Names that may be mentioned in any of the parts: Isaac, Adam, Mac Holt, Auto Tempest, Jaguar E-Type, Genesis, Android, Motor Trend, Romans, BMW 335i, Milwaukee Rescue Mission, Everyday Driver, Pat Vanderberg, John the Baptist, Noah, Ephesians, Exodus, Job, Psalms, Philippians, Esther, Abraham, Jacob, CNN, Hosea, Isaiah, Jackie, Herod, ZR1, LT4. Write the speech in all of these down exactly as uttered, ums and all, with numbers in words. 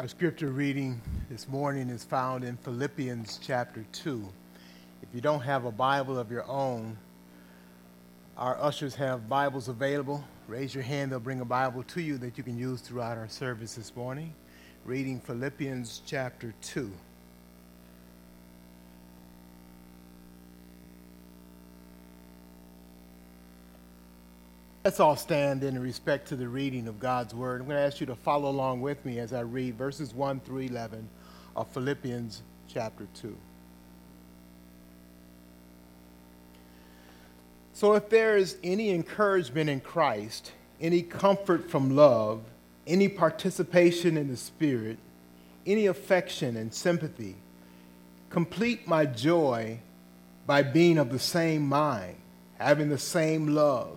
Our scripture reading this morning is found in Philippians chapter two. If you don't have a Bible of your own, our ushers have Bibles available. Raise your hand, they'll bring a Bible to you that you can use throughout our service this morning. Reading Philippians chapter two. Let's all stand in respect to the reading of God's Word. I'm going to ask you to follow along with me as I read verses one through eleven of Philippians chapter two. So if there is any encouragement in Christ, any comfort from love, any participation in the Spirit, any affection and sympathy, complete my joy by being of the same mind, having the same love,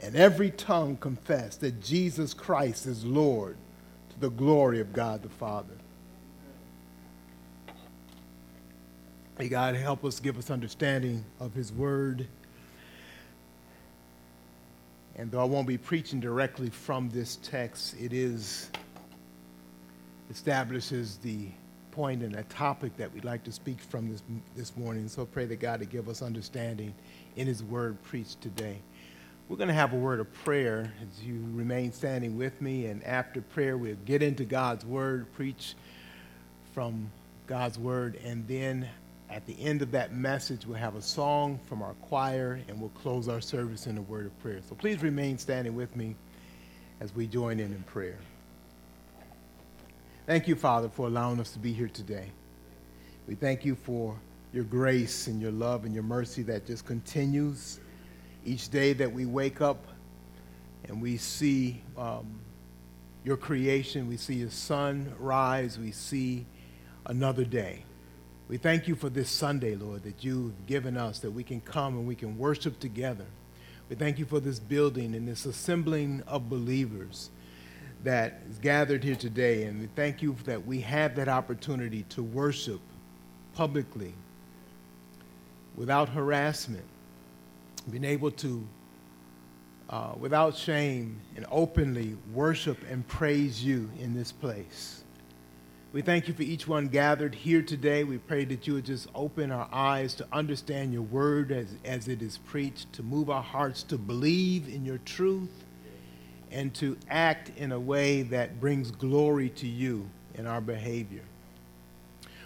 and every tongue confess that Jesus Christ is Lord, to the glory of God the Father. May God help us, give us understanding of his word. And though I won't be preaching directly from this text, it is establishes the point and a topic that we'd like to speak from this, this morning. So pray that God to give us understanding in his word preached today. We're going to have a word of prayer as you remain standing with me. And after prayer, we'll get into God's word, preach from God's word. And then at the end of that message, we'll have a song from our choir, and we'll close our service in a word of prayer. So please remain standing with me as we join in in prayer. Thank you, Father, for allowing us to be here today. We thank you for your grace and your love and your mercy that just continues each day that we wake up and we see um, your creation, we see your sun rise, we see another day. We thank you for this Sunday, Lord, that you've given us, that we can come and we can worship together. We thank you for this building and this assembling of believers that is gathered here today. And we thank you that we have that opportunity to worship publicly without harassment, been able to, uh, without shame and openly worship and praise you in this place. We thank you for each one gathered here today. We pray that you would just open our eyes to understand your word as, as it is preached, to move our hearts to believe in your truth, and to act in a way that brings glory to you in our behavior.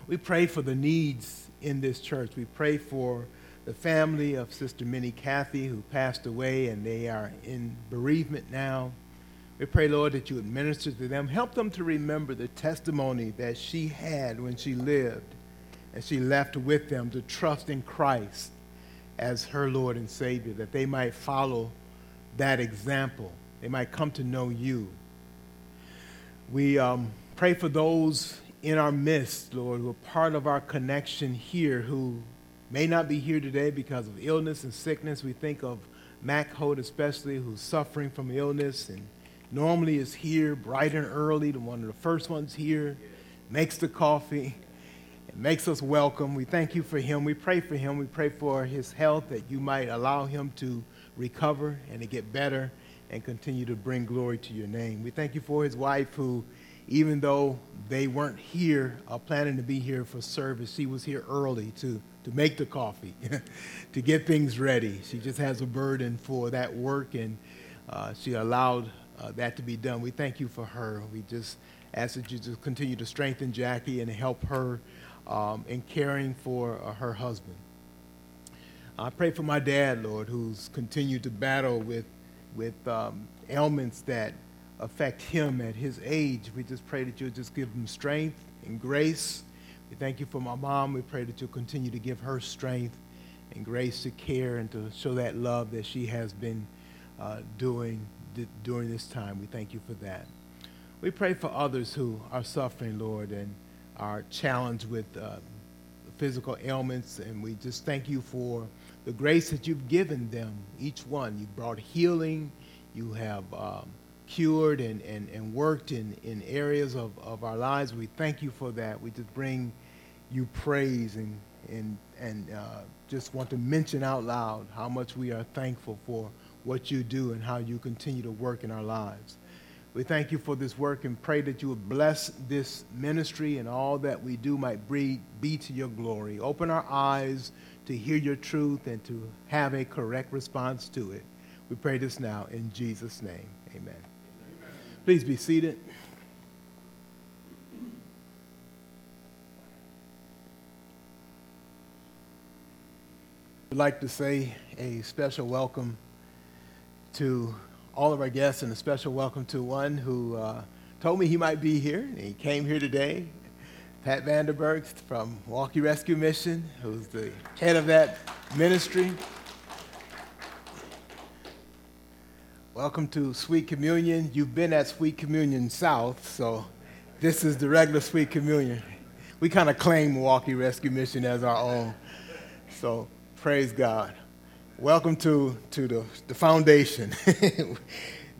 We pray for the needs in this church. We pray for the family of Sister Minnie Kathy, who passed away, and they are in bereavement now. We pray, Lord, that you would minister to them. Help them to remember the testimony that she had when she lived, and she left with them to trust in Christ as her Lord and Savior, that they might follow that example. They might come to know you. We um, pray for those in our midst, Lord, who are part of our connection here, who may not be here today because of illness and sickness. We think of Mac Holt especially, who's suffering from illness and normally is here bright and early, the one of the first ones here, makes the coffee, and makes us welcome. We thank you for him. We pray for him. We pray for his health, that you might allow him to recover and to get better and continue to bring glory to your name. We thank you for his wife, who, even though they weren't here, uh, planning to be here for service, she was here early to to make the coffee, to get things ready. She just has a burden for that work, and uh, she allowed uh, that to be done. We thank you for her. We just ask that you just continue to strengthen Jackie and help her um, in caring for uh, her husband. I pray for my dad, Lord, who's continued to battle with with um, ailments that affect him at his age. We just pray that you'll just give him strength and grace. We thank you for my mom. We pray that you'll continue to give her strength and grace to care and to show that love that she has been uh, doing d- during this time. We thank you for that. We pray for others who are suffering, Lord, and are challenged with uh, physical ailments, and we just thank you for the grace that you've given them, each one. You've brought healing. You have um, cured and, and, and worked in, in areas of, of our lives. We thank you for that. We just bring you praise and and and uh, just want to mention out loud how much we are thankful for what you do and how you continue to work in our lives. We thank you for this work and pray that you would bless this ministry and all that we do might be, be to your glory. Open our eyes to hear your truth and to have a correct response to it. We pray this now in Jesus' name. Amen. Amen. Please be seated. I'd like to say a special welcome to all of our guests, and a special welcome to one who uh, told me he might be here, and he came here today, Pat Vanderberg from Milwaukee Rescue Mission, who's the head of that ministry. Welcome to Sweet Communion. You've been at Sweet Communion South, so this is the regular Sweet Communion. We kind of claim Milwaukee Rescue Mission as our own, so praise God. Welcome to, to the, the foundation.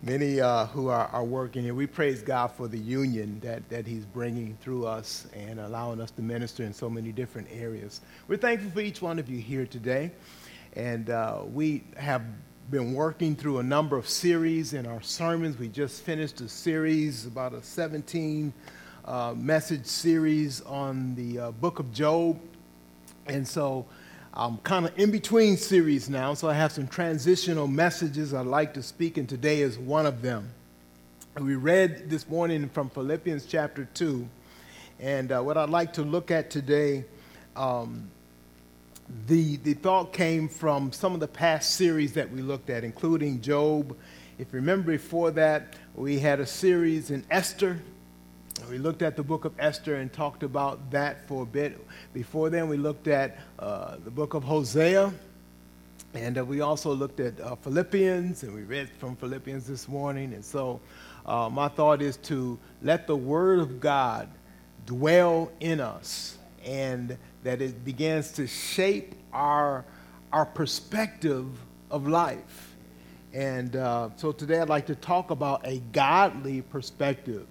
Many uh, who are, are working here. We praise God for the union that, that he's bringing through us and allowing us to minister in so many different areas. We're thankful for each one of you here today. And uh, we have been working through a number of series in our sermons. We just finished a series, about a seventeen-message uh, series on the uh, book of Job. And so I'm kind of in between series now, so I have some transitional messages I'd like to speak, and today is one of them. We read this morning from Philippians chapter two, and uh, what I'd like to look at today, um, the, the thought came from some of the past series that we looked at, including Job. If you remember before that, we had a series in Esther. We looked at the book of Esther and talked about that for a bit. Before then, we looked at uh, the book of Hosea, and uh, we also looked at uh, Philippians, and we read from Philippians this morning. And so uh, my thought is to let the Word of God dwell in us, and that it begins to shape our, our perspective of life. And uh, so today I'd like to talk about a godly perspective,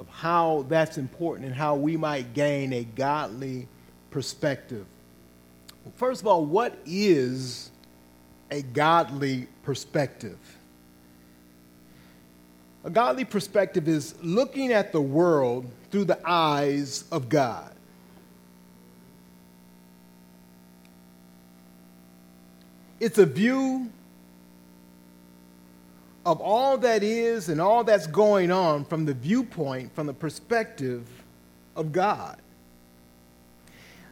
of how that's important and how we might gain a godly perspective. First of all, what is a godly perspective? A godly perspective is looking at the world through the eyes of God. It's a view of all that is and all that's going on from the viewpoint, from the perspective of God.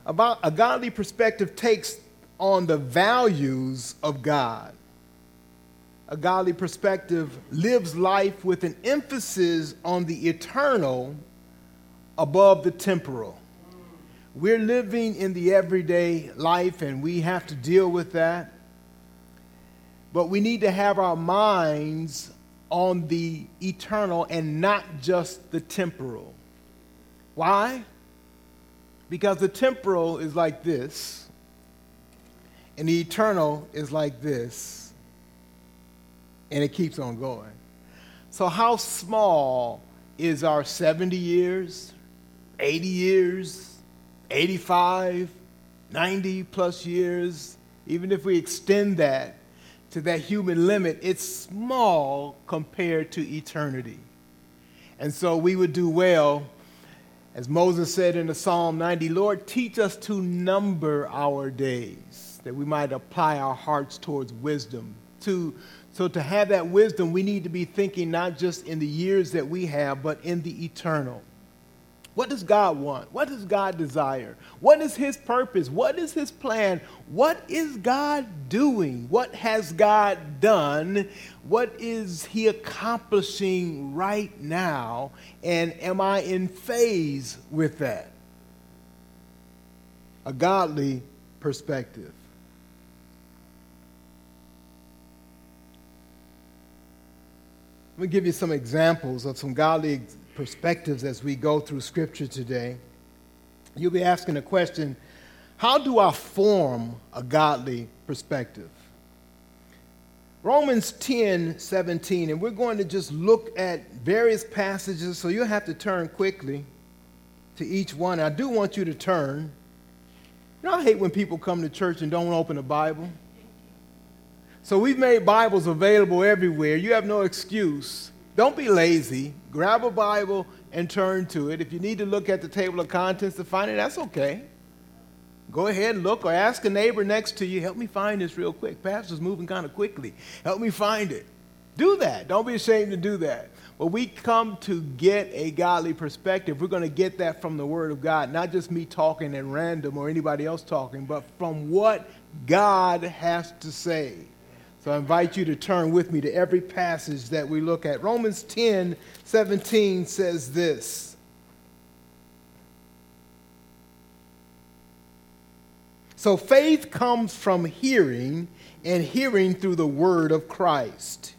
About a godly perspective takes on the values of God. A godly perspective lives life with an emphasis on the eternal above the temporal. We're living in the everyday life, and we have to deal with that. But we need to have our minds on the eternal and not just the temporal. Why? Because the temporal is like this, and the eternal is like this, and it keeps on going. So how small is our seventy years, eighty years, eighty-five, ninety plus years, even if we extend that to that human limit? It's small compared to eternity. And so we would do well, as Moses said in the Psalm ninety, Lord, teach us to number our days, that we might apply our hearts towards wisdom. To, so to have that wisdom, we need to be thinking not just in the years that we have, but in the eternal. What does God want? What does God desire? What is his purpose? What is his plan? What is God doing? What has God done? What is he accomplishing right now? And am I in phase with that? A godly perspective. Let me give you some examples of some godly perspectives as we go through Scripture today. You'll be asking a question, how do I form a godly perspective? Romans ten seventeen, and we're going to just look at various passages, so you'll have to turn quickly to each one. I do want you to turn. You know, I hate when people come to church and don't open a Bible. So we've made Bibles available everywhere. You have no excuse. Don't be lazy. Grab a Bible and turn to it. If you need to look at the table of contents to find it, that's okay. Go ahead and look, or ask a neighbor next to you, help me find this real quick. Pastor's moving kind of quickly. Help me find it. Do that. Don't be ashamed to do that. But we come to get a godly perspective. We're going to get that from the Word of God, not just me talking at random or anybody else talking, but from what God has to say. So I invite you to turn with me to every passage that we look at. Romans ten seventeen says this. So faith comes from hearing, and hearing through the word of Christ.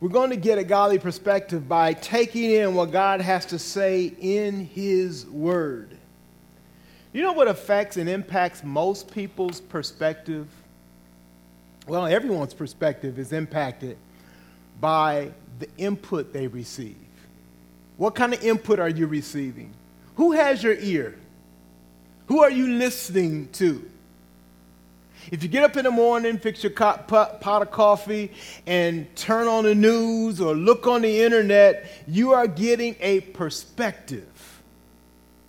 We're going to get a godly perspective by taking in what God has to say in his word. You know what affects and impacts most people's perspective? Well, everyone's perspective is impacted by the input they receive. What kind of input are you receiving? Who has your ear? Who are you listening to? If you get up in the morning, fix your co- pot, pot of coffee, and turn on the news or look on the internet, you are getting a perspective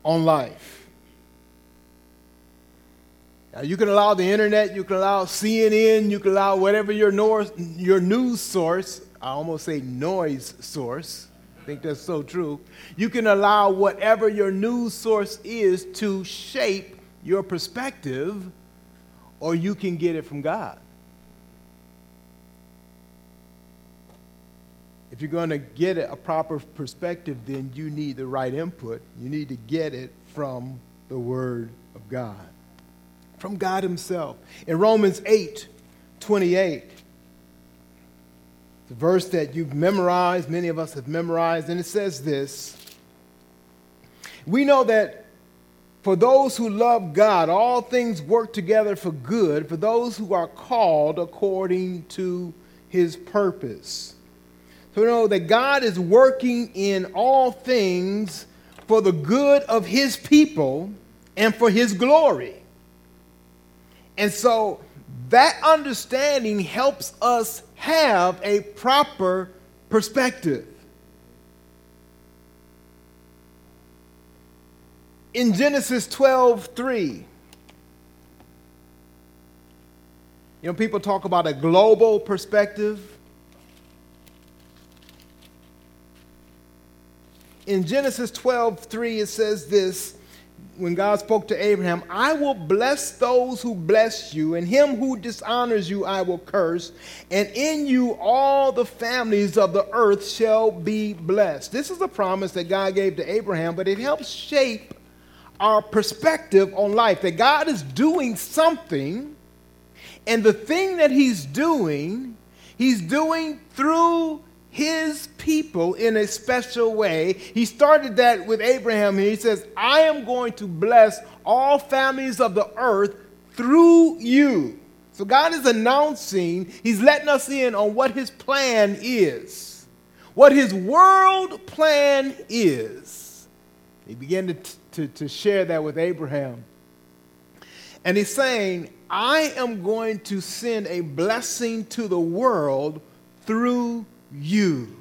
on life. You can allow the internet, you can allow C N N, you can allow whatever your, nor- your news source, I almost say noise source, I think that's so true. You can allow whatever your news source is to shape your perspective, or you can get it from God. If you're going to get a proper perspective, then you need the right input. You need to get it from the Word of God. From God himself. In Romans eight twenty-eight, the verse that you've memorized, many of us have memorized, and it says this, we know that for those who love God, all things work together for good, for those who are called according to his purpose. So we know that God is working in all things for the good of his people and for his glory. And so that understanding helps us have a proper perspective. In Genesis twelve three, you know, people talk about a global perspective. In Genesis twelve three, it says this. When God spoke to Abraham, I will bless those who bless you, and him who dishonors you I will curse, and in you all the families of the earth shall be blessed. This is a promise that God gave to Abraham, but it helps shape our perspective on life, that God is doing something, and the thing that he's doing, he's doing through his people in a special way. He started that with Abraham, and he says, I am going to bless all families of the earth through you. So God is announcing, he's letting us in on what his plan is, what his world plan is. He began to, to, to share that with Abraham. And he's saying, I am going to send a blessing to the world through you.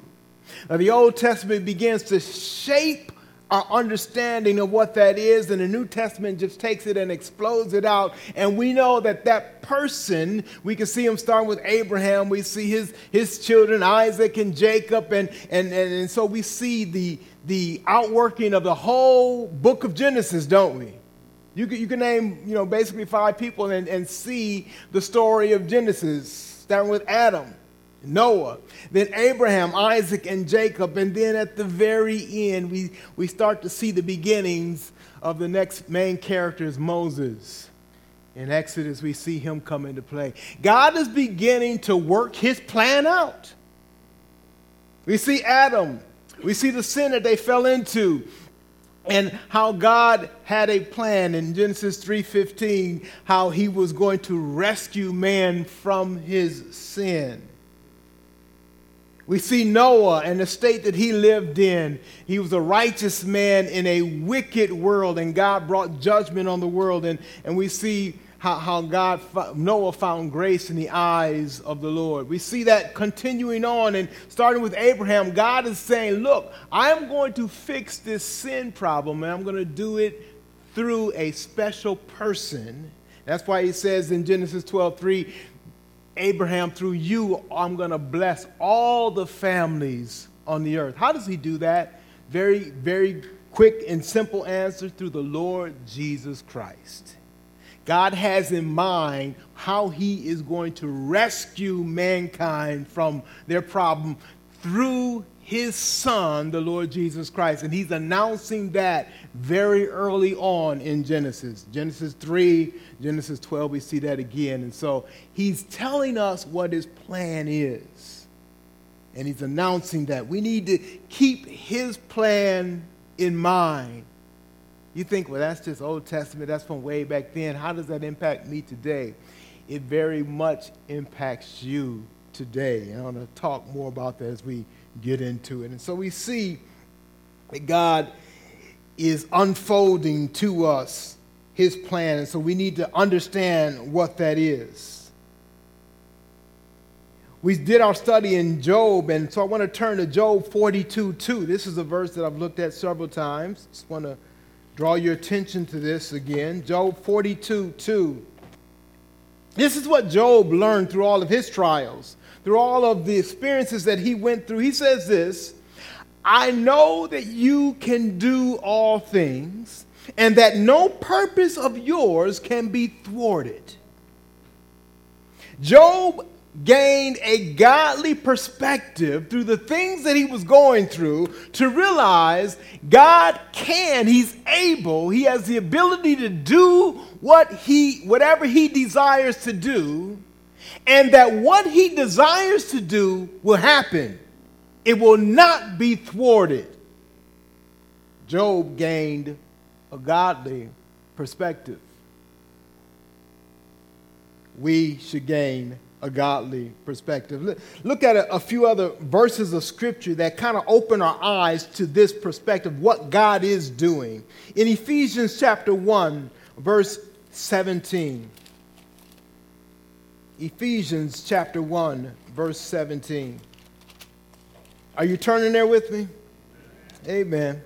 Now, the Old Testament begins to shape our understanding of what that is, and the New Testament just takes it and explodes it out. And we know that that person, we can see him starting with Abraham, we see his his children, Isaac and Jacob, and and, and, and so we see the the outworking of the whole book of Genesis, don't we? You can, you can name, you know, basically five people and, and see the story of Genesis, starting with Adam, Noah, then Abraham, Isaac, and Jacob, and then at the very end, we, we start to see the beginnings of the next main characters, Moses. In Exodus, we see him come into play. God is beginning to work his plan out. We see Adam. We see the sin that they fell into, and how God had a plan in Genesis three fifteen, how he was going to rescue man from his sin. We see Noah and the state that he lived in. He was a righteous man in a wicked world, and God brought judgment on the world. And, and we see how, how God Noah found grace in the eyes of the Lord. We see that continuing on, and starting with Abraham, God is saying, look, I'm going to fix this sin problem, and I'm going to do it through a special person. That's why he says in Genesis twelve three, Abraham, through you, I'm going to bless all the families on the earth. How does he do that? Very, very quick and simple answer: through the Lord Jesus Christ. God has in mind how he is going to rescue mankind from their problem through his son, the Lord Jesus Christ. And he's announcing that very early on in Genesis. Genesis three, Genesis twelve, we see that again. And so he's telling us what his plan is. And he's announcing that. We need to keep his plan in mind. You think, well, that's just Old Testament. That's from way back then. How does that impact me today? It very much impacts you today. And I'm going to talk more about that as we get into it. And so we see that God is unfolding to us his plan, and so we need to understand what that is. We did our study in Job, and so I want to turn to Job forty-two two. This is a verse that I've looked at several times. Just want to draw your attention to this again. Job forty-two two. This is what Job learned through all of his trials, through all of the experiences that he went through. He says this: I know that you can do all things, and that no purpose of yours can be thwarted. Job gained a godly perspective through the things that he was going through to realize God can, he's able, he has the ability to do what he, whatever he desires to do. And that what he desires to do will happen. It will not be thwarted. Job gained a godly perspective. We should gain a godly perspective. Look at a, a few other verses of Scripture that kind of open our eyes to this perspective, what God is doing. In Ephesians chapter one, verse seventeen. Ephesians chapter one, verse seventeen. Are you turning there with me? Amen.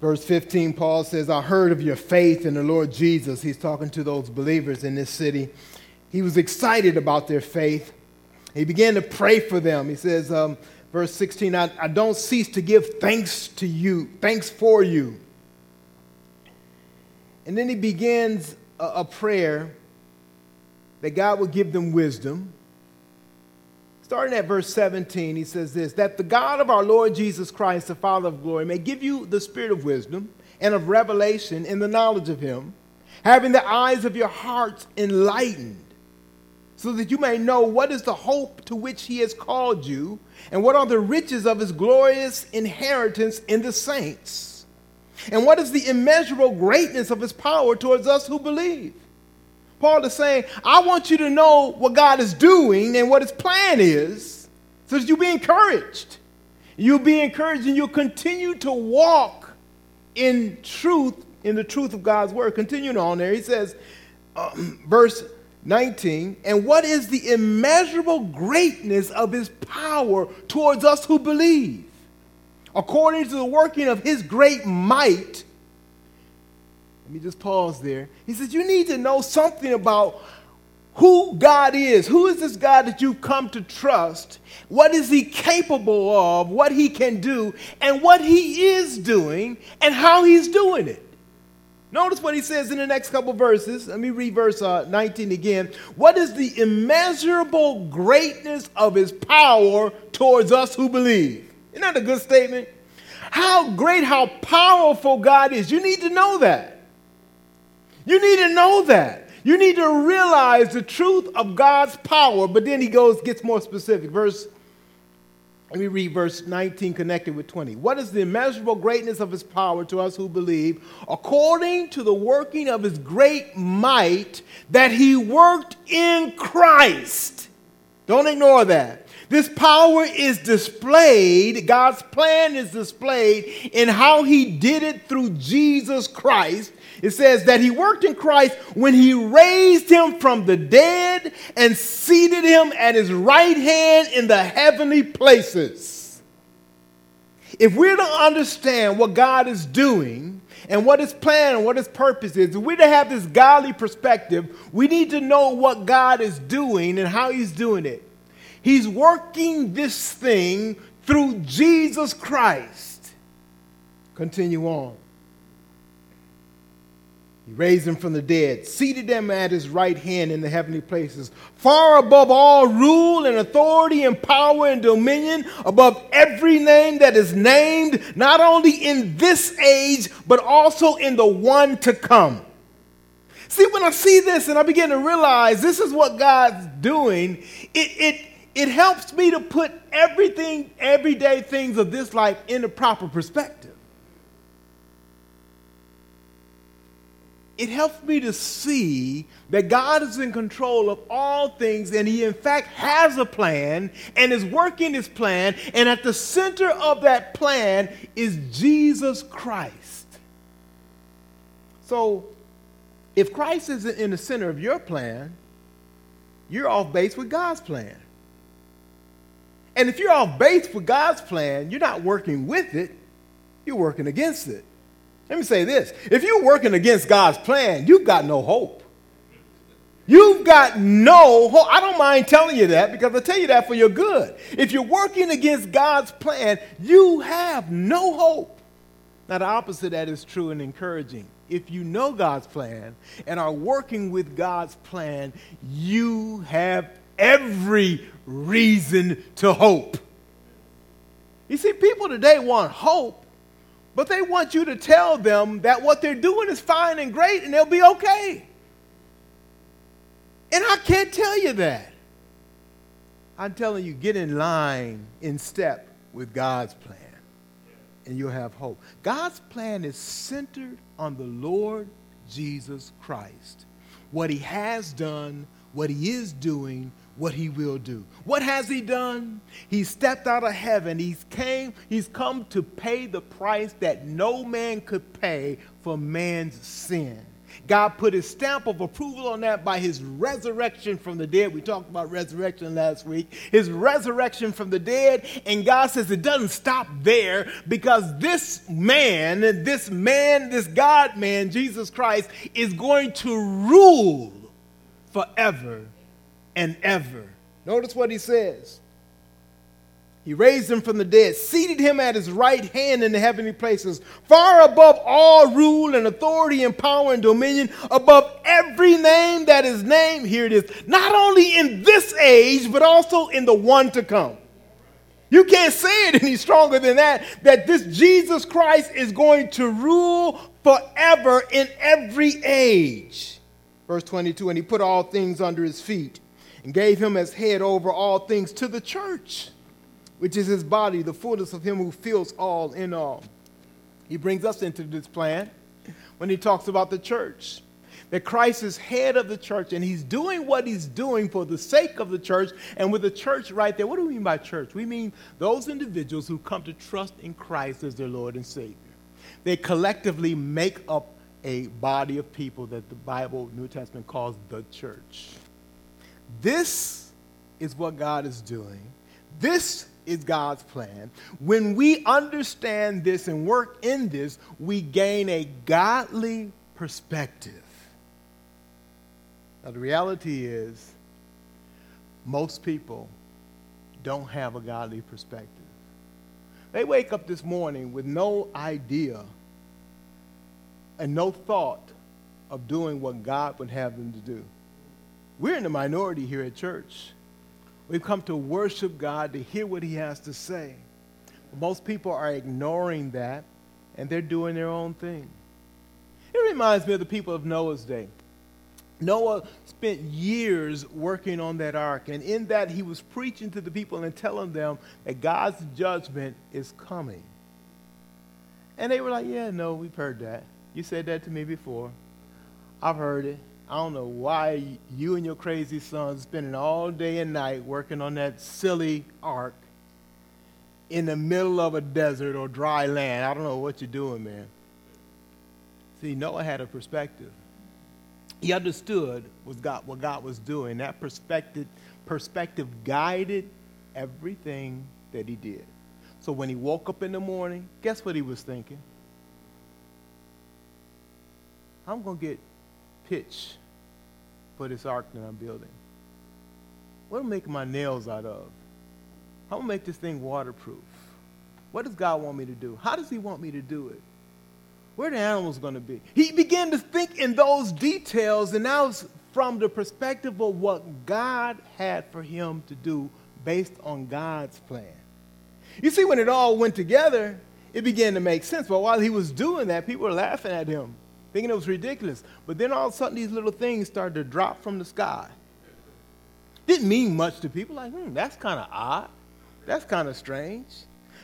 Verse fifteen, Paul says, I heard of your faith in the Lord Jesus. He's talking to those believers in this city. He was excited about their faith. He began to pray for them. He says, um, verse sixteen, I, I don't cease to give thanks to you, thanks for you. And then he begins a, a prayer that God will give them wisdom. Starting at verse seventeen, he says this: that the God of our Lord Jesus Christ, the Father of glory, may give you the spirit of wisdom and of revelation in the knowledge of him, having the eyes of your hearts enlightened, so that you may know what is the hope to which he has called you, and what are the riches of his glorious inheritance in the saints, and what is the immeasurable greatness of his power towards us who believe. Paul is saying, I want you to know what God is doing and what his plan is, so that you'll be encouraged. You'll be encouraged and you'll continue to walk in truth, in the truth of God's word. Continuing on there, he says, um, verse nineteen, and what is the immeasurable greatness of his power towards us who believe? According to the working of his great might. Let me just pause there. He says, you need to know something about who God is. Who is this God that you've come to trust? What is he capable of? What he can do? And what he is doing and how he's doing it. Notice what he says in the next couple verses. Let me read verse uh, nineteen again. What is the immeasurable greatness of his power towards us who believe? Isn't that a good statement? How great, how powerful God is. You need to know that. You need to know that. You need to realize the truth of God's power. But then he goes, gets more specific. Verse, let me read verse nineteen connected with twenty. What is the immeasurable greatness of his power to us who believe, according to the working of his great might that he worked in Christ? Don't ignore that. This power is displayed, God's plan is displayed in how he did it through Jesus Christ. It says that he worked in Christ when he raised him from the dead and seated him at his right hand in the heavenly places. If we're to understand what God is doing and what his plan and what his purpose is, if we're to have this godly perspective, we need to know what God is doing and how he's doing it. He's working this thing through Jesus Christ. Continue on. He raised him from the dead, seated him at his right hand in the heavenly places, far above all rule and authority and power and dominion, above every name that is named, not only in this age, but also in the one to come. See, when I see this and I begin to realize this is what God's doing, it it it helps me to put everything, everyday things of this life in the proper perspective. It helps me to see that God is in control of all things, and he in fact has a plan and is working his plan, and at the center of that plan is Jesus Christ. So, if Christ isn't in the center of your plan, you're off base with God's plan. And if you're off base with God's plan, you're not working with it, you're working against it. Let me say this. If you're working against God's plan, you've got no hope. You've got no hope. I don't mind telling you that because I tell you that for your good. If you're working against God's plan, you have no hope. Now, the opposite of that is true and encouraging. If you know God's plan and are working with God's plan, you have every reason to hope. You see, people today want hope, but they want you to tell them that what they're doing is fine and great and they'll be okay. And I can't tell you that. I'm telling you, get in line, in step with God's plan. And you'll have hope. God's plan is centered on the Lord Jesus Christ. What he has done, what he is doing, what he will do. What has he done? He stepped out of heaven. He's came, he's come to pay the price that no man could pay for man's sin. God put his stamp of approval on that by his resurrection from the dead. We talked about resurrection last week. His resurrection from the dead. And God says it doesn't stop there, because this man, this man, this God man, Jesus Christ, is going to rule forever and ever. Notice what he says. He raised him from the dead, seated him at his right hand in the heavenly places, far above all rule and authority and power and dominion, above every name that is named. Here it is. Not only in this age, but also in the one to come. You can't say it any stronger than that, that this Jesus Christ is going to rule forever in every age. Verse twenty-two, and he put all things under his feet and gave him as head over all things to the church, which is his body, the fullness of him who fills all in all. He brings us into this plan when he talks about the church, that Christ is head of the church, and he's doing what he's doing for the sake of the church. And with the church right there, what do we mean by church? We mean those individuals who come to trust in Christ as their Lord and Savior. They collectively make up a body of people that the Bible, New Testament, calls the church. This is what God is doing. This is God's plan. When we understand this and work in this, we gain a godly perspective. Now, the reality is, most people don't have a godly perspective. They wake up this morning with no idea and no thought of doing what God would have them to do. We're in the minority here at church. We've come to worship God, to hear what he has to say. Most people are ignoring that, and they're doing their own thing. It reminds me of the people of Noah's day. Noah spent years working on that ark, and in that he was preaching to the people and telling them that God's judgment is coming. And they were like, yeah, no, we've heard that. You said that to me before. I've heard it. I don't know why you and your crazy son spending all day and night working on that silly ark in the middle of a desert or dry land. I don't know what you're doing, man. See, Noah had a perspective. He understood what God, what God was doing. That perspective, perspective guided everything that he did. So when he woke up in the morning, guess what he was thinking? I'm going to get pitch for this ark that I'm building. What am I making my nails out of? I'm going to make this thing waterproof. What does God want me to do? How does he want me to do it? Where are the animals going to be? He began to think in those details, and now it's from the perspective of what God had for him to do based on God's plan. You see, when it all went together, it began to make sense. But while he was doing that, people were laughing at him, thinking it was ridiculous. But then all of a sudden, these little things started to drop from the sky. Didn't mean much to people. Like, hmm, that's kind of odd. That's kind of strange.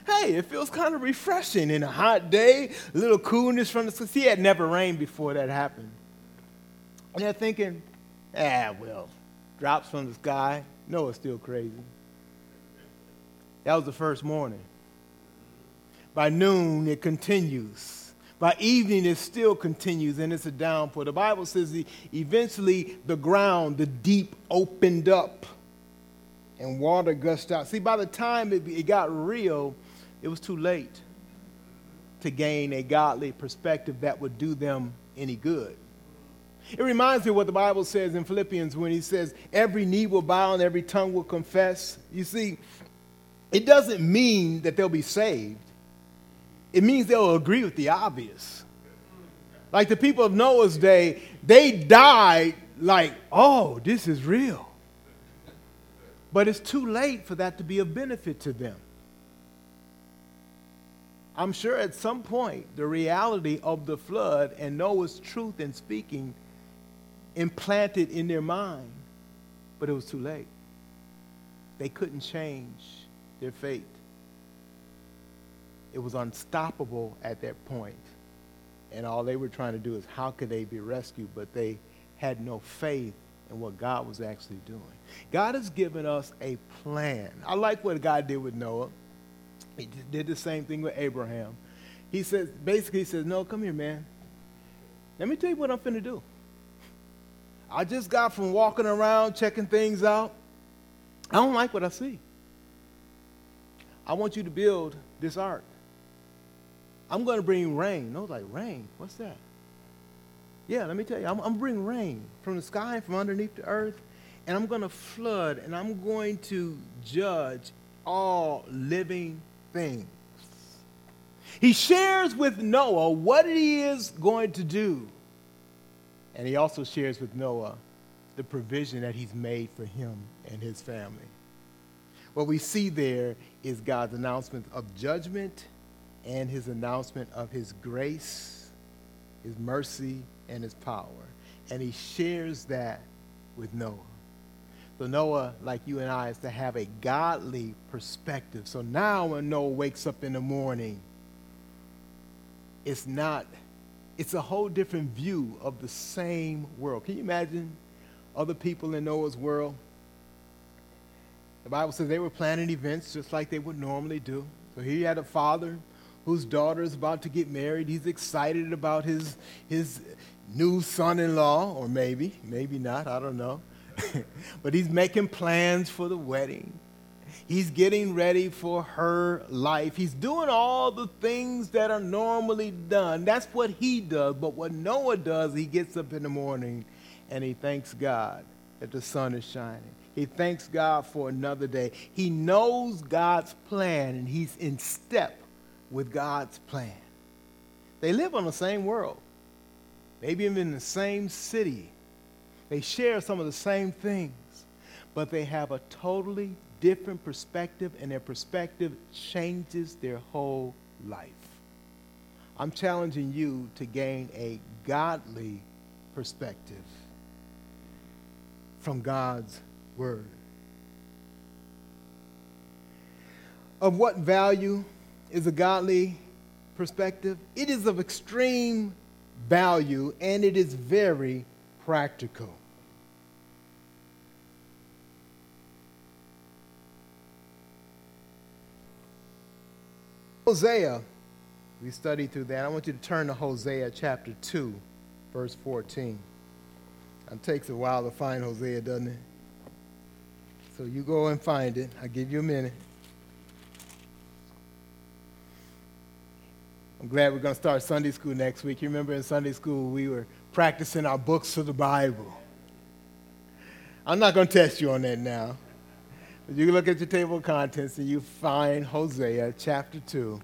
Hey, it feels kind of refreshing in a hot day, a little coolness from the sky. See, it had never rained before that happened. And they're thinking, ah, well, drops from the sky. No, it's still crazy. That was the first morning. By noon, it continues. By evening, it still continues, and it's a downpour. The Bible says the, eventually the ground, the deep, opened up, and water gushed out. See, by the time it, it got real, it was too late to gain a godly perspective that would do them any good. It reminds me of what the Bible says in Philippians when he says, every knee will bow and every tongue will confess. You see, it doesn't mean that they'll be saved. It means they'll agree with the obvious. Like the people of Noah's day, they died like, oh, this is real. But it's too late for that to be of benefit to them. I'm sure at some point the reality of the flood and Noah's truth in speaking implanted in their mind, but it was too late. They couldn't change their fate. It was unstoppable at that point. And all they were trying to do is how could they be rescued, but they had no faith and what God was actually doing. God has given us a plan. I like what God did with Noah. He did the same thing with Abraham. He says, basically he says, no, come here, man. Let me tell you what I'm finna do. I just got from walking around, checking things out. I don't like what I see. I want you to build this ark. I'm going to bring rain. No, like, rain? What's that? Yeah, let me tell you, I'm, I'm bringing rain from the sky, from underneath the earth, and I'm going to flood, and I'm going to judge all living things. He shares with Noah what he is going to do, and he also shares with Noah the provision that he's made for him and his family. What we see there is God's announcement of judgment and his announcement of his grace, his mercy, and his power. And he shares that with Noah. So Noah, like you and I, is to have a godly perspective. So now when Noah wakes up in the morning, it's not, it's a whole different view of the same world. Can you imagine other people in Noah's world? The Bible says they were planning events just like they would normally do. So he had a father whose daughter is about to get married. He's excited about his his new son-in-law, or maybe, maybe not, I don't know. But he's making plans for the wedding. He's getting ready for her life. He's doing all the things that are normally done. That's what he does. But what Noah does, he gets up in the morning and he thanks God that the sun is shining. He thanks God for another day. He knows God's plan, and he's in step with God's plan. They live on the same world, maybe even in the same city. They share some of the same things, but they have a totally different perspective, and their perspective changes their whole life. I'm challenging you to gain a godly perspective from God's Word. Of what value is a godly perspective? It is of extreme value, and it is very practical. Hosea, we studied through that. I want you to turn to Hosea chapter two, verse fourteen. It takes a while to find Hosea, doesn't it? So you go and find it. I'll give you a minute. I'm glad we're going to start Sunday school next week. You remember in Sunday school we were practicing our books of the Bible. I'm not going to test you on that now. But you look at your table of contents and you find Hosea chapter two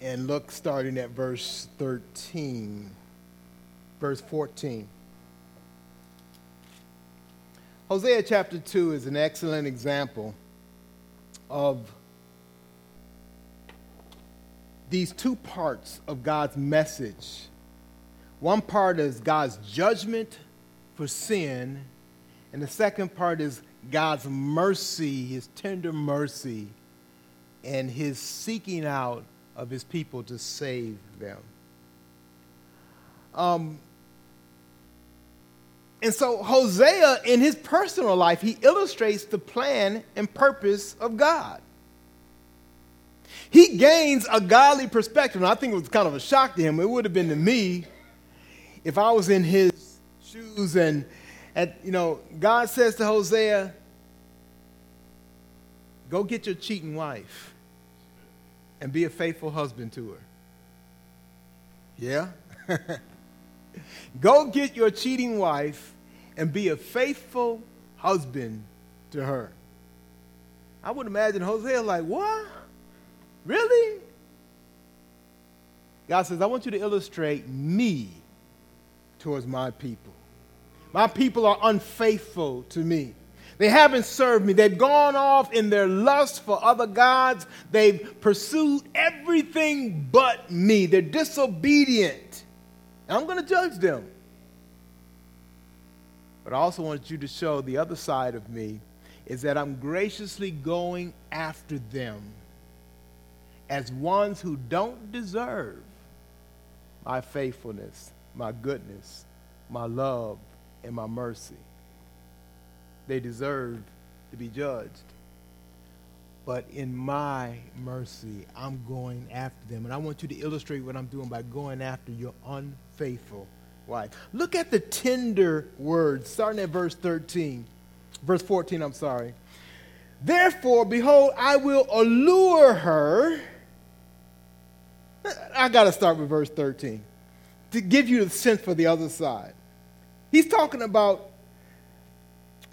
and look starting at verse thirteen, verse fourteen. Hosea chapter two is an excellent example of these two parts of God's message. One part is God's judgment for sin, and the second part is God's mercy, his tender mercy, and his seeking out of his people to save them. Um, and so Hosea, in his personal life, he illustrates the plan and purpose of God. He gains a godly perspective, and I think it was kind of a shock to him. It would have been to me if I was in his shoes, and at, you know, God says to Hosea, go get your cheating wife and be a faithful husband to her. Yeah? Go get your cheating wife and be a faithful husband to her. I would imagine Hosea like, what? Really? God says, I want you to illustrate me towards my people. My people are unfaithful to me. They haven't served me. They've gone off in their lust for other gods. They've pursued everything but me. They're disobedient. And I'm going to judge them. But I also want you to show the other side of me is that I'm graciously going after them as ones who don't deserve my faithfulness, my goodness, my love, and my mercy. They deserve to be judged. But in my mercy, I'm going after them. And I want you to illustrate what I'm doing by going after your unfaithful wife. Look at the tender words, starting at verse thirteen. Verse fourteen, I'm sorry. Therefore, behold, I will allure her. I got to start with verse thirteen to give you the sense for the other side. He's talking about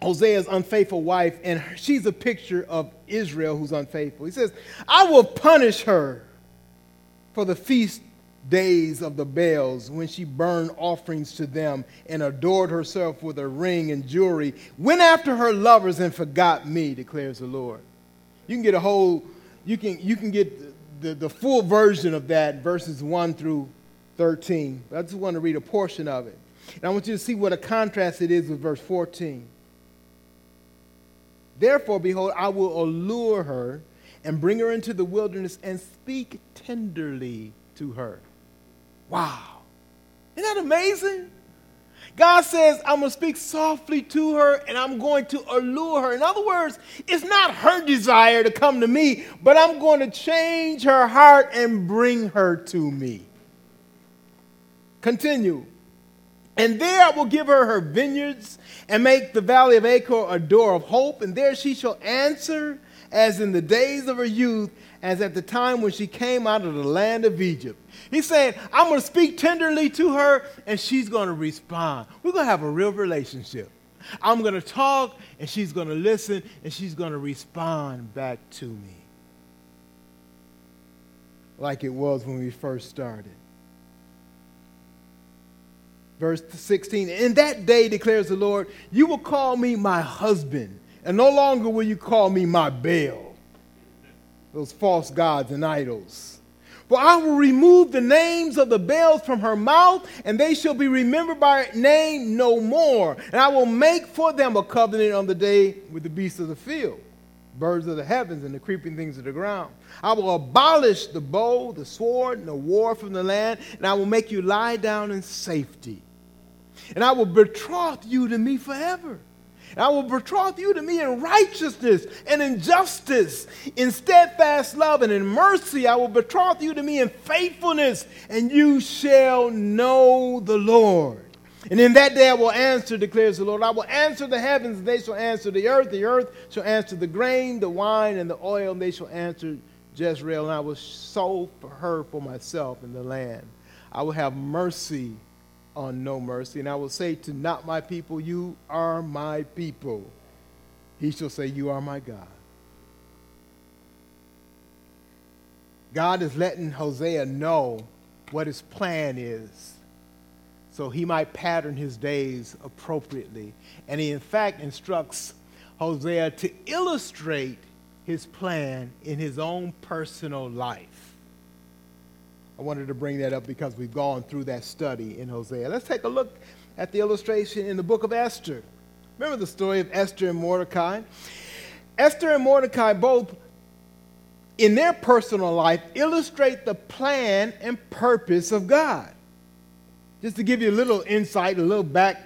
Hosea's unfaithful wife, and she's a picture of Israel who's unfaithful. He says, I will punish her for the feast days of the Baals when she burned offerings to them and adored herself with a ring and jewelry, went after her lovers and forgot me, declares the Lord. You can get a whole, you can, you can get The, the full version of that, verses one through thirteen. I just want to read a portion of it. And I want you to see what a contrast it is with verse fourteen. Therefore, behold, I will allure her and bring her into the wilderness and speak tenderly to her. Wow. Isn't that amazing? God says, I'm going to speak softly to her, and I'm going to allure her. In other words, it's not her desire to come to me, but I'm going to change her heart and bring her to me. Continue. And there I will give her her vineyards and make the valley of Achor a door of hope. And there she shall answer as in the days of her youth, as at the time when she came out of the land of Egypt. He's saying, I'm going to speak tenderly to her, and she's going to respond. We're going to have a real relationship. I'm going to talk, and she's going to listen, and she's going to respond back to me. Like it was when we first started. Verse sixteen, in that day, declares the Lord, you will call me my husband, and no longer will you call me my Baal, those false gods and idols. For I will remove the names of the Baals from her mouth, and they shall be remembered by name no more. And I will make for them a covenant on the day with the beasts of the field, birds of the heavens, and the creeping things of the ground. I will abolish the bow, the sword, and the war from the land, and I will make you lie down in safety. And I will betroth you to me forever. And I will betroth you to me in righteousness and in justice, in steadfast love and in mercy. I will betroth you to me in faithfulness, and you shall know the Lord. And in that day I will answer, declares the Lord. I will answer the heavens, and they shall answer the earth. The earth shall answer the grain, the wine, and the oil, and they shall answer Jezreel. And I will sow for her for myself in the land. I will have mercy on no mercy, and I will say to not my people, you are my people. He shall say, you are my God. God is letting Hosea know what his plan is, so he might pattern his days appropriately. And he in fact instructs Hosea to illustrate his plan in his own personal life. I wanted to bring that up because we've gone through that study in Hosea. Let's take a look at the illustration in the book of Esther. Remember the story of Esther and Mordecai? Esther and Mordecai both, in their personal life, illustrate the plan and purpose of God. Just to give you a little insight, a little back,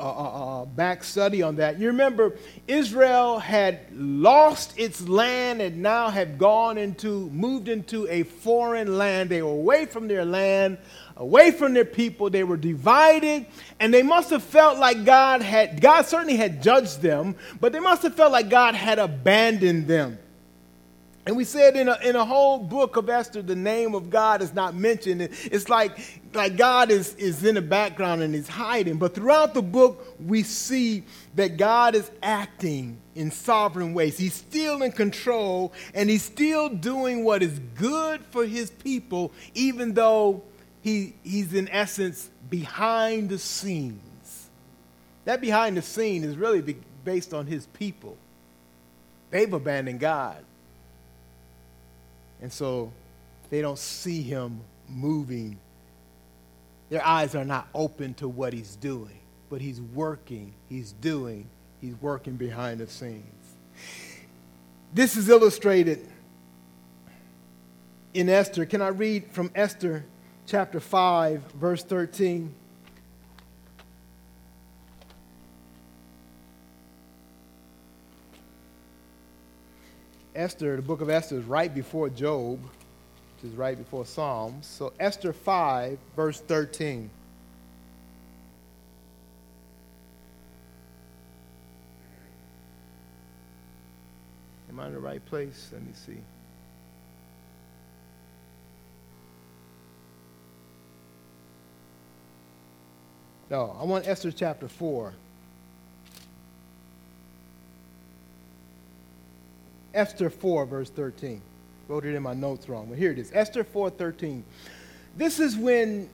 uh, uh, back study on that. You remember Israel had lost its land and now had gone into, moved into a foreign land. They were away from their land, away from their people. They were divided, and they must have felt like God had, God certainly had judged them, but they must have felt like God had abandoned them. And we said in a, in a whole book of Esther, the name of God is not mentioned. It's like, like God is, is in the background and he's hiding. But throughout the book, we see that God is acting in sovereign ways. He's still in control, and he's still doing what is good for his people, even though he, he's in essence behind the scenes. That behind the scene is really based on his people. They've abandoned God. And so they don't see him moving. Their eyes are not open to what he's doing. But he's working, he's doing, he's working behind the scenes. This is illustrated in Esther. Can I read from Esther chapter five, verse thirteen? Esther, the book of Esther is right before Job, which is right before Psalms. So Esther five, verse thirteen. Am I in the right place? Let me see. No, I want Esther chapter four. Esther four, verse thirteen. Wrote it in my notes wrong, but here it is. Esther four, thirteen. This is when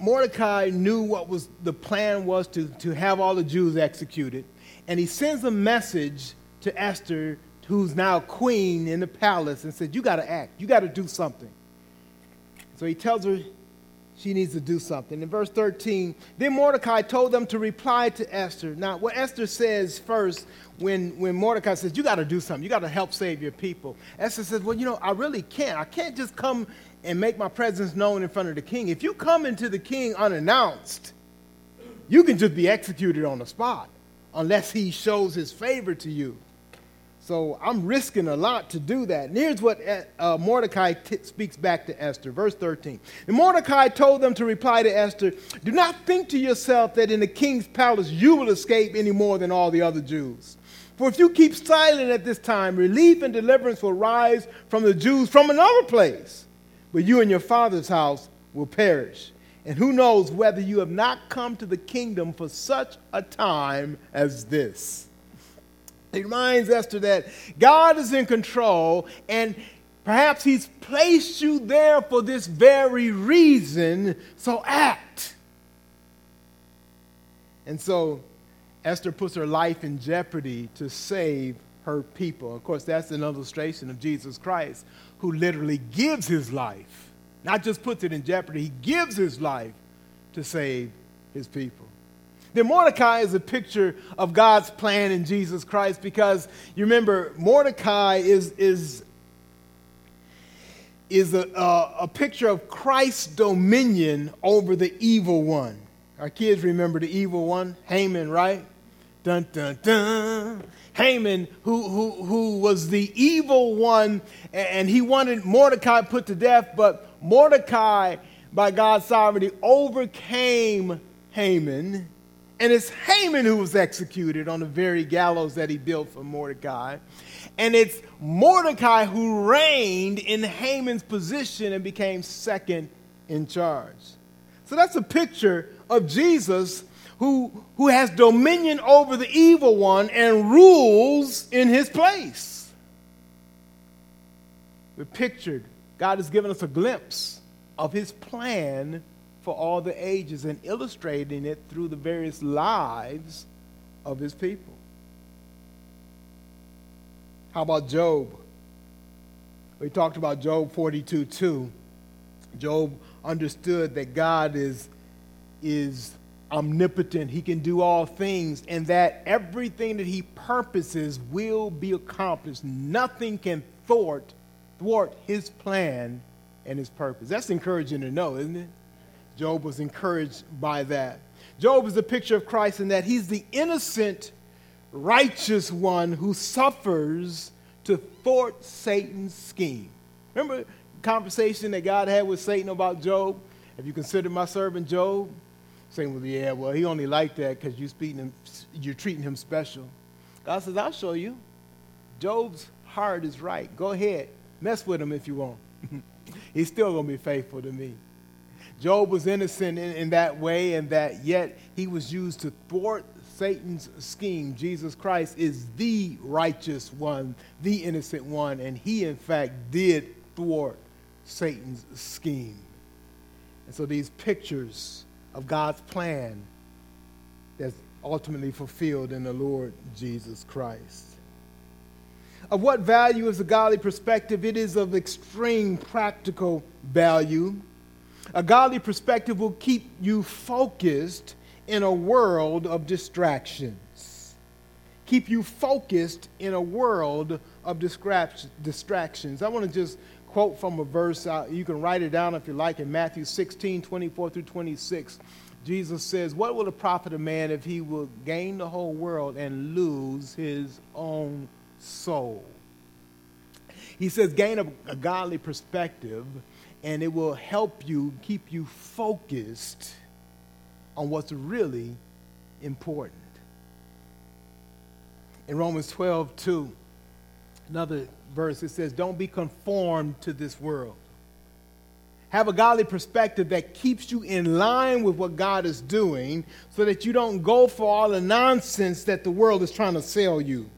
Mordecai knew what was the plan was to, to have all the Jews executed, and he sends a message to Esther, who's now queen in the palace, and said, you got to act. You got to do something. So he tells her she needs to do something. In verse thirteen, then Mordecai told them to reply to Esther. Now, what Esther says first, when, when Mordecai says, you got to do something. You got to help save your people. Esther says, well, you know, I really can't. I can't just come and make my presence known in front of the king. If you come into the king unannounced, you can just be executed on the spot unless he shows his favor to you. So I'm risking a lot to do that. And here's what uh, Mordecai t- speaks back to Esther, verse thirteen. And Mordecai told them to reply to Esther, "Do not think to yourself that in the king's palace you will escape any more than all the other Jews. For if you keep silent at this time, relief and deliverance will rise from the Jews from another place. But you and your father's house will perish. And who knows whether you have not come to the kingdom for such a time as this." He reminds Esther that God is in control, and perhaps he's placed you there for this very reason, so act. And so Esther puts her life in jeopardy to save her people. Of course, that's an illustration of Jesus Christ, who literally gives his life, not just puts it in jeopardy, he gives his life to save his people. Then Mordecai is a picture of God's plan in Jesus Christ, because you remember Mordecai is is, is a, a, a picture of Christ's dominion over the evil one. Our kids remember the evil one, Haman, right? Dun dun dun. Haman, who who who was the evil one, and he wanted Mordecai put to death, but Mordecai, by God's sovereignty, overcame Haman. And it's Haman who was executed on the very gallows that he built for Mordecai. And it's Mordecai who reigned in Haman's position and became second in charge. So that's a picture of Jesus who, who has dominion over the evil one and rules in his place. We're pictured. God has given us a glimpse of his plan for all the ages, and illustrating it through the various lives of his people. How about Job? We talked about Job forty-two two. Job understood that God is, is omnipotent. He can do all things, and that everything that he purposes will be accomplished. Nothing can thwart, thwart his plan and his purpose. That's encouraging to know, isn't it? Job was encouraged by that. Job is a picture of Christ in that he's the innocent, righteous one who suffers to thwart Satan's scheme. Remember the conversation that God had with Satan about Job? "Have you considered my servant Job?" Satan was, "Yeah, well, he only liked that because you're speaking him, you're treating him special." God says, "I'll show you. Job's heart is right. Go ahead. Mess with him if you want. He's still going to be faithful to me." Job was innocent in, in that way, and that yet he was used to thwart Satan's scheme. Jesus Christ is the righteous one, the innocent one, and he, in fact, did thwart Satan's scheme. And so these pictures of God's plan that's ultimately fulfilled in the Lord Jesus Christ. Of what value is the godly perspective? It is of extreme practical value. A godly perspective will keep you focused in a world of distractions. Keep you focused in a world of distractions. I want to just quote from a verse. You can write it down if you like. In Matthew sixteen, twenty-four through twenty-six, Jesus says, "What will it profit a man if he will gain the whole world and lose his own soul?" He says, gain a, a godly perspective, and it will help you, keep you focused on what's really important. In Romans twelve two, another verse, it says, "Don't be conformed to this world." Have a godly perspective that keeps you in line with what God is doing, so that you don't go for all the nonsense that the world is trying to sell you.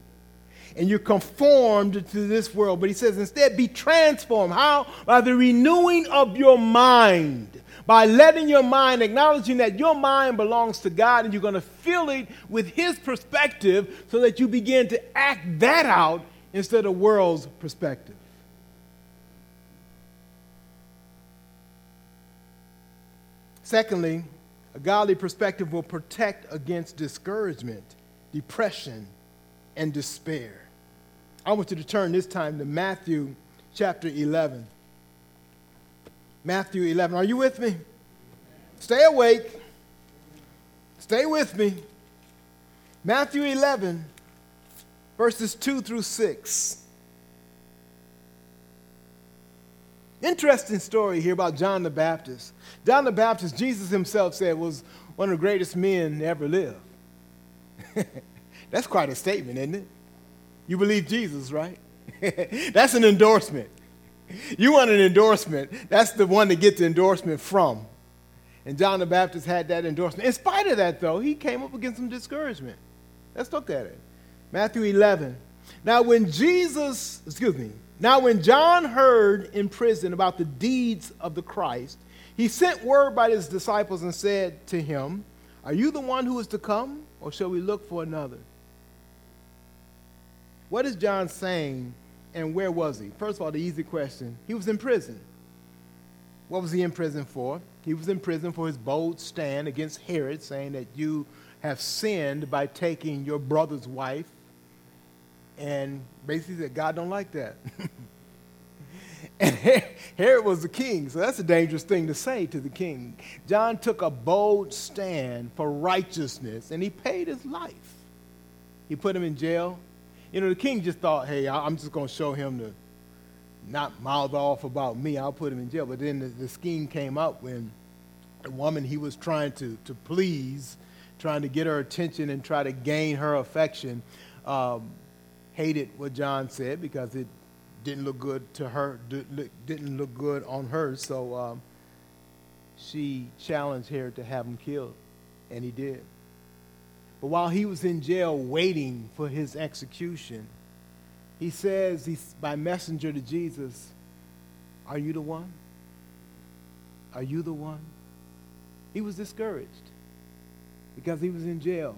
And you're conformed to this world. But he says, instead, be transformed. How? By the renewing of your mind. By letting your mind, acknowledging that your mind belongs to God, and you're going to fill it with his perspective, so that you begin to act that out instead of world's perspective. Secondly, a godly perspective will protect against discouragement, depression, and despair. I want you to turn this time to Matthew chapter eleven. Matthew eleven. Are you with me? Stay awake. Stay with me. Matthew eleven, verses two through six. Interesting story here about John the Baptist. John the Baptist, Jesus himself said, was one of the greatest men to ever live. That's quite a statement, isn't it? You believe Jesus, right? That's an endorsement. You want an endorsement. That's the one to get the endorsement from. And John the Baptist had that endorsement. In spite of that, though, he came up against some discouragement. Let's look at it. Matthew eleven. Now when Jesus, excuse me, now when John heard in prison about the deeds of the Christ, he sent word by his disciples and said to him, "Are you the one who is to come, or shall we look for another?" What is John saying, and where was he? First of all, the easy question. He was in prison. What was he in prison for? He was in prison for his bold stand against Herod, saying that you have sinned by taking your brother's wife. And basically said, God don't like that. And Herod was the king, so that's a dangerous thing to say to the king. John took a bold stand for righteousness, and he paid his life. He put him in jail. You know, the king just thought, hey, I'm just going to show him to not mouth off about me. I'll put him in jail. But then the, the scheme came up when the woman he was trying to, to please, trying to get her attention and try to gain her affection, um, hated what John said because it didn't look good to her, didn't look good on her. So um, she challenged Herod to have him killed, and he did. But while he was in jail waiting for his execution, he says he's, by messenger to Jesus, "Are you the one? Are you the one?" He was discouraged because he was in jail,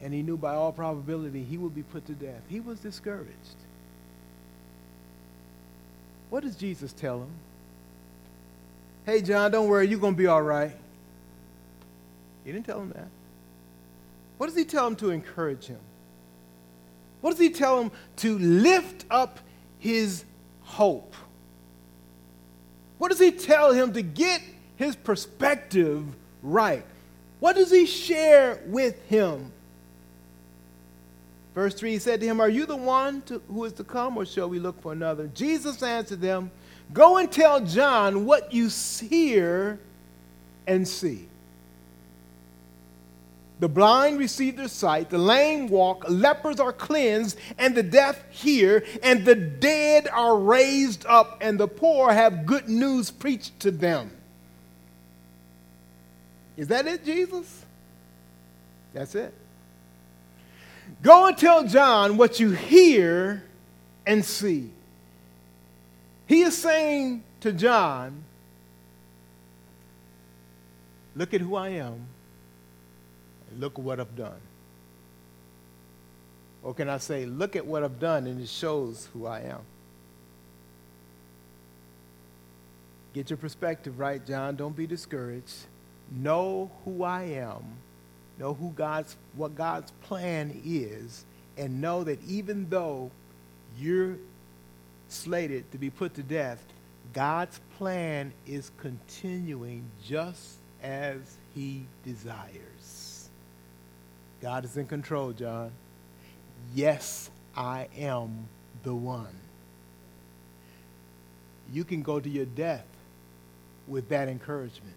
and he knew by all probability he would be put to death. He was discouraged. What does Jesus tell him? Hey, John, don't worry, you're going to be all right. He didn't tell him that. What does he tell him to encourage him? What does he tell him to lift up his hope? What does he tell him to get his perspective right? What does he share with him? Verse three, he said to him, "Are you the one to, who is to come, or shall we look for another?" Jesus answered them, "Go and tell John what you hear and see. The blind receive their sight, the lame walk, lepers are cleansed, and the deaf hear, and the dead are raised up, and the poor have good news preached to them." Is that it, Jesus? That's it. Go and tell John what you hear and see. He is saying to John, look at who I am, and look at what I've done. Or can I say, look at what I've done, and it shows who I am. Get your perspective right, John. Don't be discouraged. Know who I am. Know who God's, what God's plan is, and know that even though you're slated to be put to death, God's plan is continuing just as he desires. God is in control, John. Yes, I am the one. You can go to your death with that encouragement.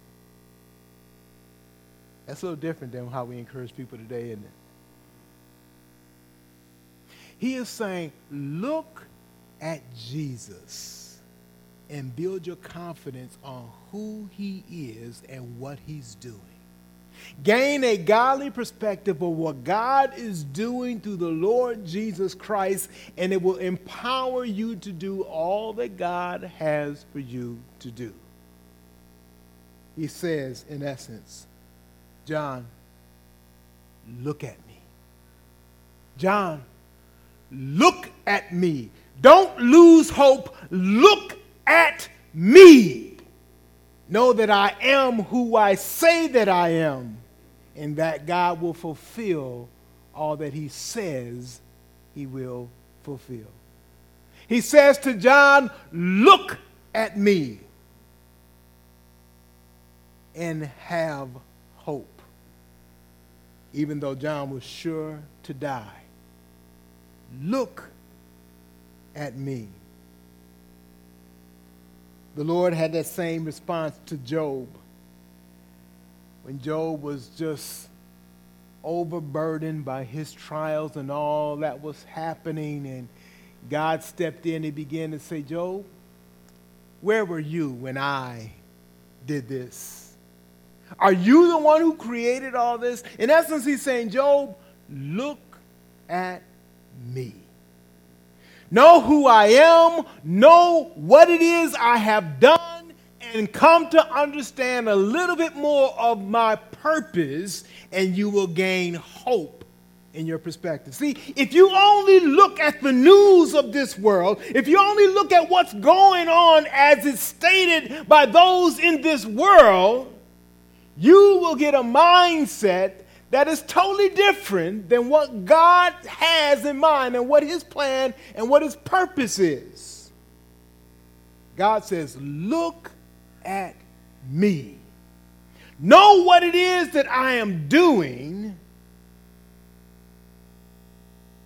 That's a little different than how we encourage people today, isn't it? He is saying, look at Jesus and build your confidence on who he is and what he's doing. Gain a godly perspective of what God is doing through the Lord Jesus Christ, and it will empower you to do all that God has for you to do. He says, in essence, John, look at me. John, look at me. Don't lose hope. Look at me. Know that I am who I say that I am, and that God will fulfill all that he says he will fulfill. He says to John, look at me and have hope. Even though John was sure to die, look at me. The Lord had that same response to Job when Job was just overburdened by his trials and all that was happening, and God stepped in and began to say, Job, where were you when I did this? Are you the one who created all this? In essence, he's saying, Job, look at me. Know who I am, know what it is I have done, and come to understand a little bit more of my purpose, and you will gain hope in your perspective. See, if you only look at the news of this world, if you only look at what's going on as it's stated by those in this world, you will get a mindset that is totally different than what God has in mind and what his plan and what his purpose is. God says, look at me. Know what it is that I am doing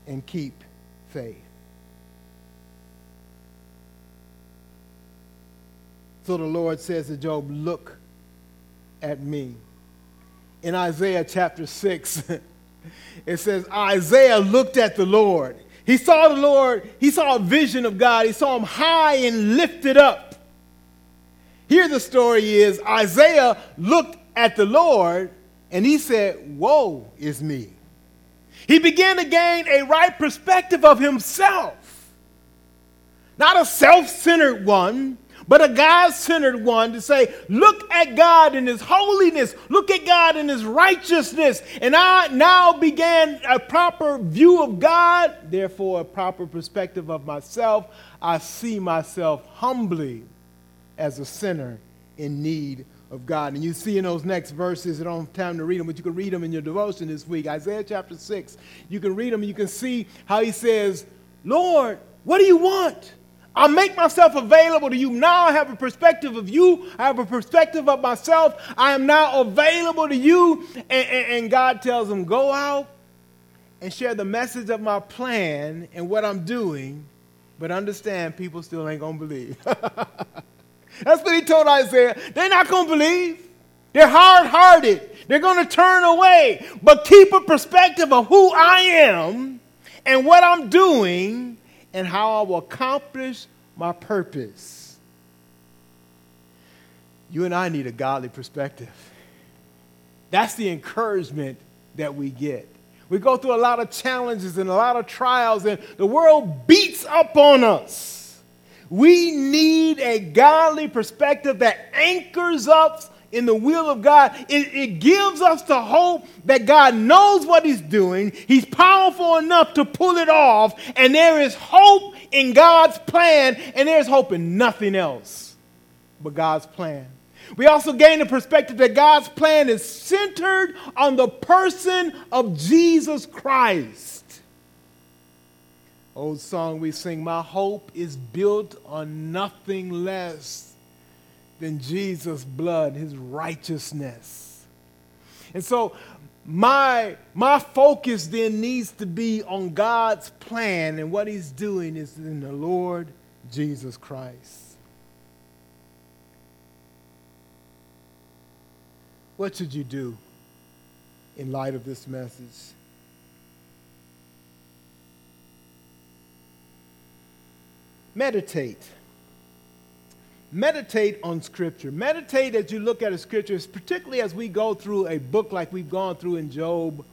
and keep faith. So the Lord says to Job, look at me. In Isaiah chapter six, it says, Isaiah looked at the Lord. He saw the Lord. He saw a vision of God. He saw him high and lifted up. Here the story is, Isaiah looked at the Lord, and he said, woe is me. He began to gain a right perspective of himself. Not a self-centered one, but a God-centered one to say, look at God in his holiness. Look at God in his righteousness. And I now began a proper view of God, therefore a proper perspective of myself. I see myself humbly as a sinner in need of God. And you see in those next verses, I don't have time to read them, but you can read them in your devotion this week. Isaiah chapter six, you can read them and you can see how he says, Lord, what do you want? I make myself available to you. Now I have a perspective of you. I have a perspective of myself. I am now available to you. And, and, and God tells him, go out and share the message of my plan and what I'm doing. But understand, people still ain't going to believe. That's what he told Isaiah. They're not going to believe. They're hard-hearted. They're going to turn away. But keep a perspective of who I am and what I'm doing, and how I will accomplish my purpose. You and I need a godly perspective. That's the encouragement that we get. We go through a lot of challenges and a lot of trials, and the world beats up on us. We need a godly perspective that anchors us in the will of God. It, it gives us the hope that God knows what he's doing. He's powerful enough to pull it off. And there is hope in God's plan. And there's hope in nothing else but God's plan. We also gain the perspective that God's plan is centered on the person of Jesus Christ. Old song we sing, my hope is built on nothing less than Jesus' blood, his righteousness. And so my, my focus then needs to be on God's plan, and what he's doing is in the Lord Jesus Christ. What should you do in light of this message? Meditate. Meditate on Scripture. Meditate as you look at the Scriptures, particularly as we go through a book like we've gone through in Job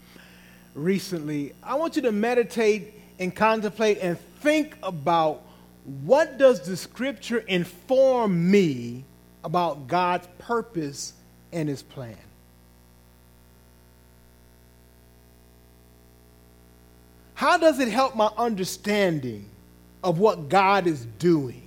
recently. I want you to meditate and contemplate and think about, what does the Scripture inform me about God's purpose and his plan? How does it help my understanding of what God is doing?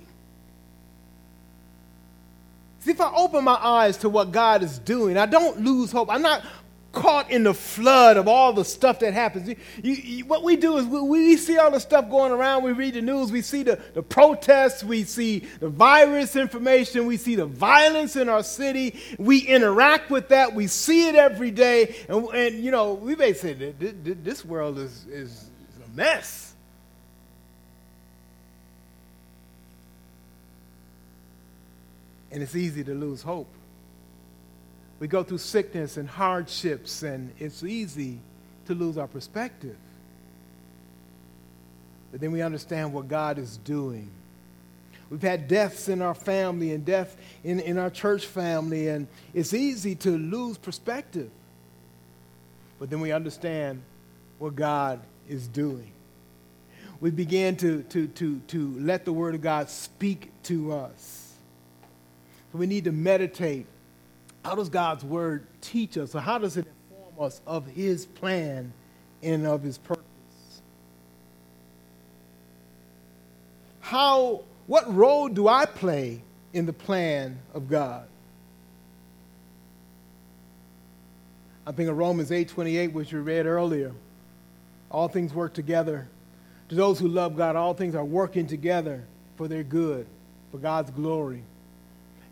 If I open my eyes to what God is doing, I don't lose hope. I'm not caught in the flood of all the stuff that happens. You, you, what we do is we, we see all the stuff going around. We read the news. We see the, the protests. We see the virus information. We see the violence in our city. We interact with that. We see it every day. And, and you know, we may say, this world is, is a mess. and it's easy to lose hope. We go through sickness and hardships, and it's easy to lose our perspective. But then we understand what God is doing. We've had deaths in our family and death in, in our church family, and it's easy to lose perspective. But then we understand what God is doing. We begin to, to, to, to let the Word of God speak to us. So we need to meditate. How does God's Word teach us? Or how does it inform us of His plan and of His purpose? How... What role do I play in the plan of God? I think of Romans eight twenty-eight, which we read earlier. All things work together. To those who love God, all things are working together for their good, for God's glory.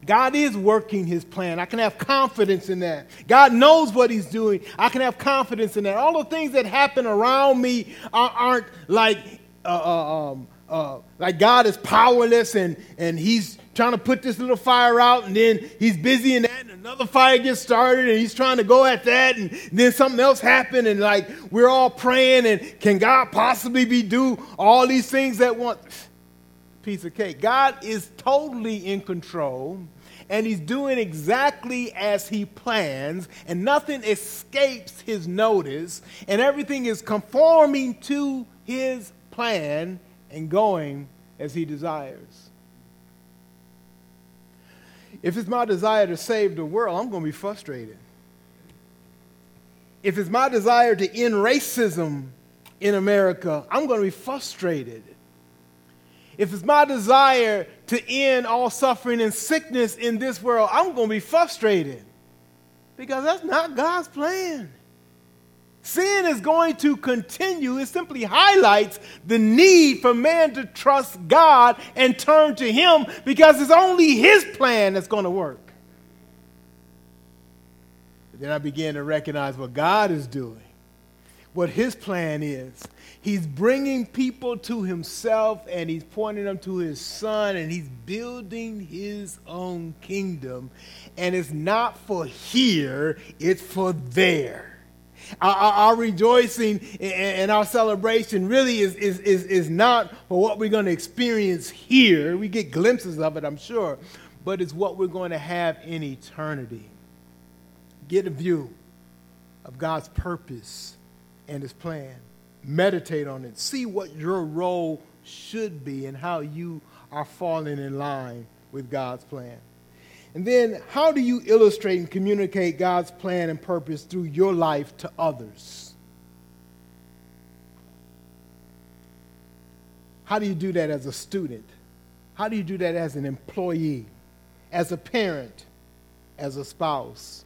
God is working His plan. I can have confidence in that. God knows what He's doing. I can have confidence in that. All the things that happen around me are, aren't like... Uh, um, Uh, like God is powerless and, and He's trying to put this little fire out, and then He's busy in that, and another fire gets started, and He's trying to go at that, and then something else happened, and like we're all praying, and can God possibly be do all these things at once? Piece of cake. God is totally in control, and He's doing exactly as He plans, and nothing escapes His notice, and everything is conforming to His plan and going as He desires. If it's my desire to save the world, I'm going to be frustrated. If it's my desire to end racism in America, I'm going to be frustrated. If it's my desire to end all suffering and sickness in this world, I'm going to be frustrated, because that's not God's plan. Sin is going to continue. It simply highlights the need for man to trust God and turn to Him, because it's only His plan that's going to work. But then I began to recognize what God is doing, what His plan is. He's bringing people to Himself, and He's pointing them to His Son, and He's building His own kingdom. And it's not for here, it's for there. Our, our, our rejoicing and our celebration really is, is, is, is not for what we're going to experience here. We get glimpses of it, I'm sure, but it's what we're going to have in eternity. Get a view of God's purpose and His plan. Meditate on it. See what your role should be and how you are falling in line with God's plan. And then, how do you illustrate and communicate God's plan and purpose through your life to others? How do you do that as a student? How do you do that as an employee, as a parent, as a spouse,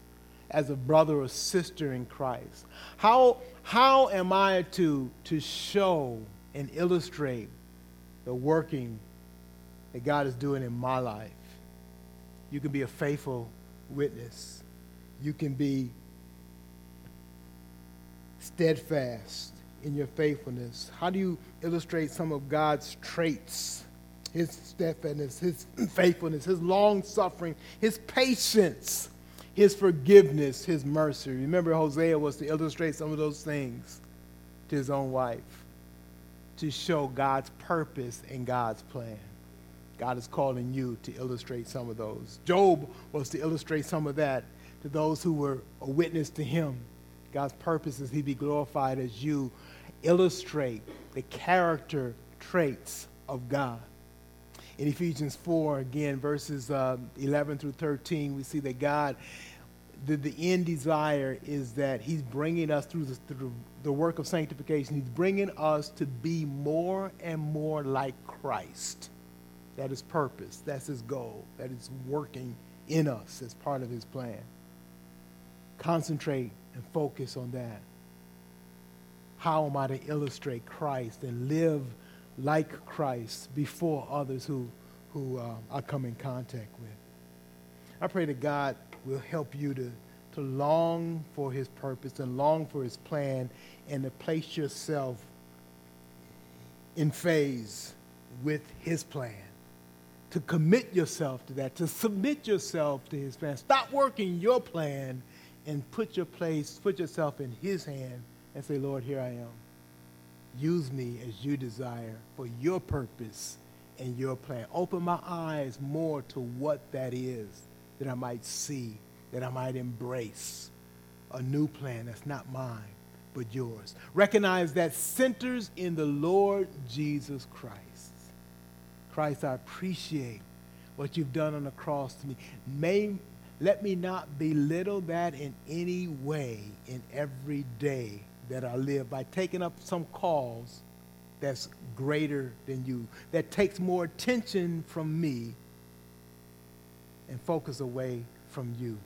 as a brother or sister in Christ? How, how am I to, to show and illustrate the working that God is doing in my life? You can be a faithful witness. You can be steadfast in your faithfulness. How do you illustrate some of God's traits? His steadfastness, His faithfulness, His long-suffering, His patience, His forgiveness, His mercy. Remember, Hosea was to illustrate some of those things to his own wife, to show God's purpose and God's plan. God is calling you to illustrate some of those. Job was to illustrate some of that to those who were a witness to him. God's purpose is He be glorified as you illustrate the character traits of God. In Ephesians four, again, verses uh, eleven through thirteen, we see that God, the, the end desire is that He's bringing us through the, through the work of sanctification. He's bringing us to be more and more like Christ. That is purpose. That's His goal. That is working in us as part of His plan. Concentrate and focus on that. How am I to illustrate Christ and live like Christ before others who, who uh, I come in contact with? I pray that God will help you to, to long for His purpose and long for His plan, and to place yourself in phase with His plan. to commit yourself to that, to submit yourself to his plan. Stop working your plan and put your place, put yourself in his hand and say, Lord, here I am. Use me as you desire for your purpose and your plan. Open my eyes more to what that is, that I might see, that I might embrace a new plan that's not mine, but yours. Recognize that centers in the Lord Jesus Christ. Christ, I appreciate what you've done on the cross to me. May, let me not belittle that in any way in every day that I live by taking up some cause that's greater than you, that takes more attention from me and focus away from you.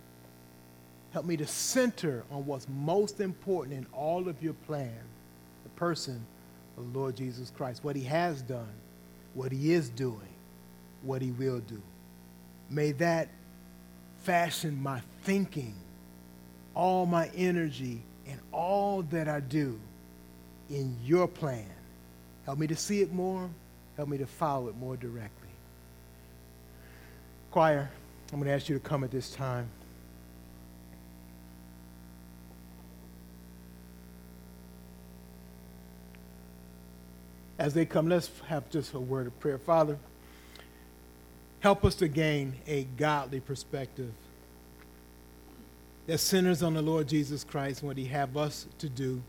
Help me to center on what's most important in all of your plan, the person of the Lord Jesus Christ, what he has done, what he is doing, what he will do. May that fashion my thinking, all my energy, and all that I do in your plan. Help me to see it more. Help me to follow it more directly. Choir, I'm going to ask you to come at this time. As they come, let's have just a word of prayer. Father, help us to gain a godly perspective that centers on the Lord Jesus Christ and what he have us to do,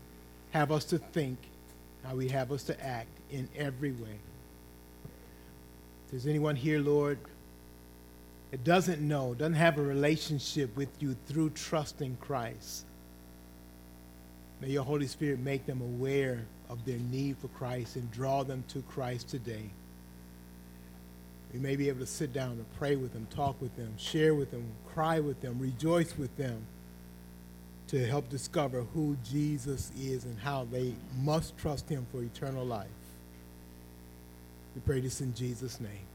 have us to think, how he have us to act in every way. If there's anyone here, Lord, that doesn't know, doesn't have a relationship with you through trusting Christ, may your Holy Spirit make them aware of their need for Christ and draw them to Christ today. We may be able to sit down and pray with them, talk with them, share with them, cry with them, rejoice with them to help discover who Jesus is and how they must trust him for eternal life. We pray this in Jesus' name.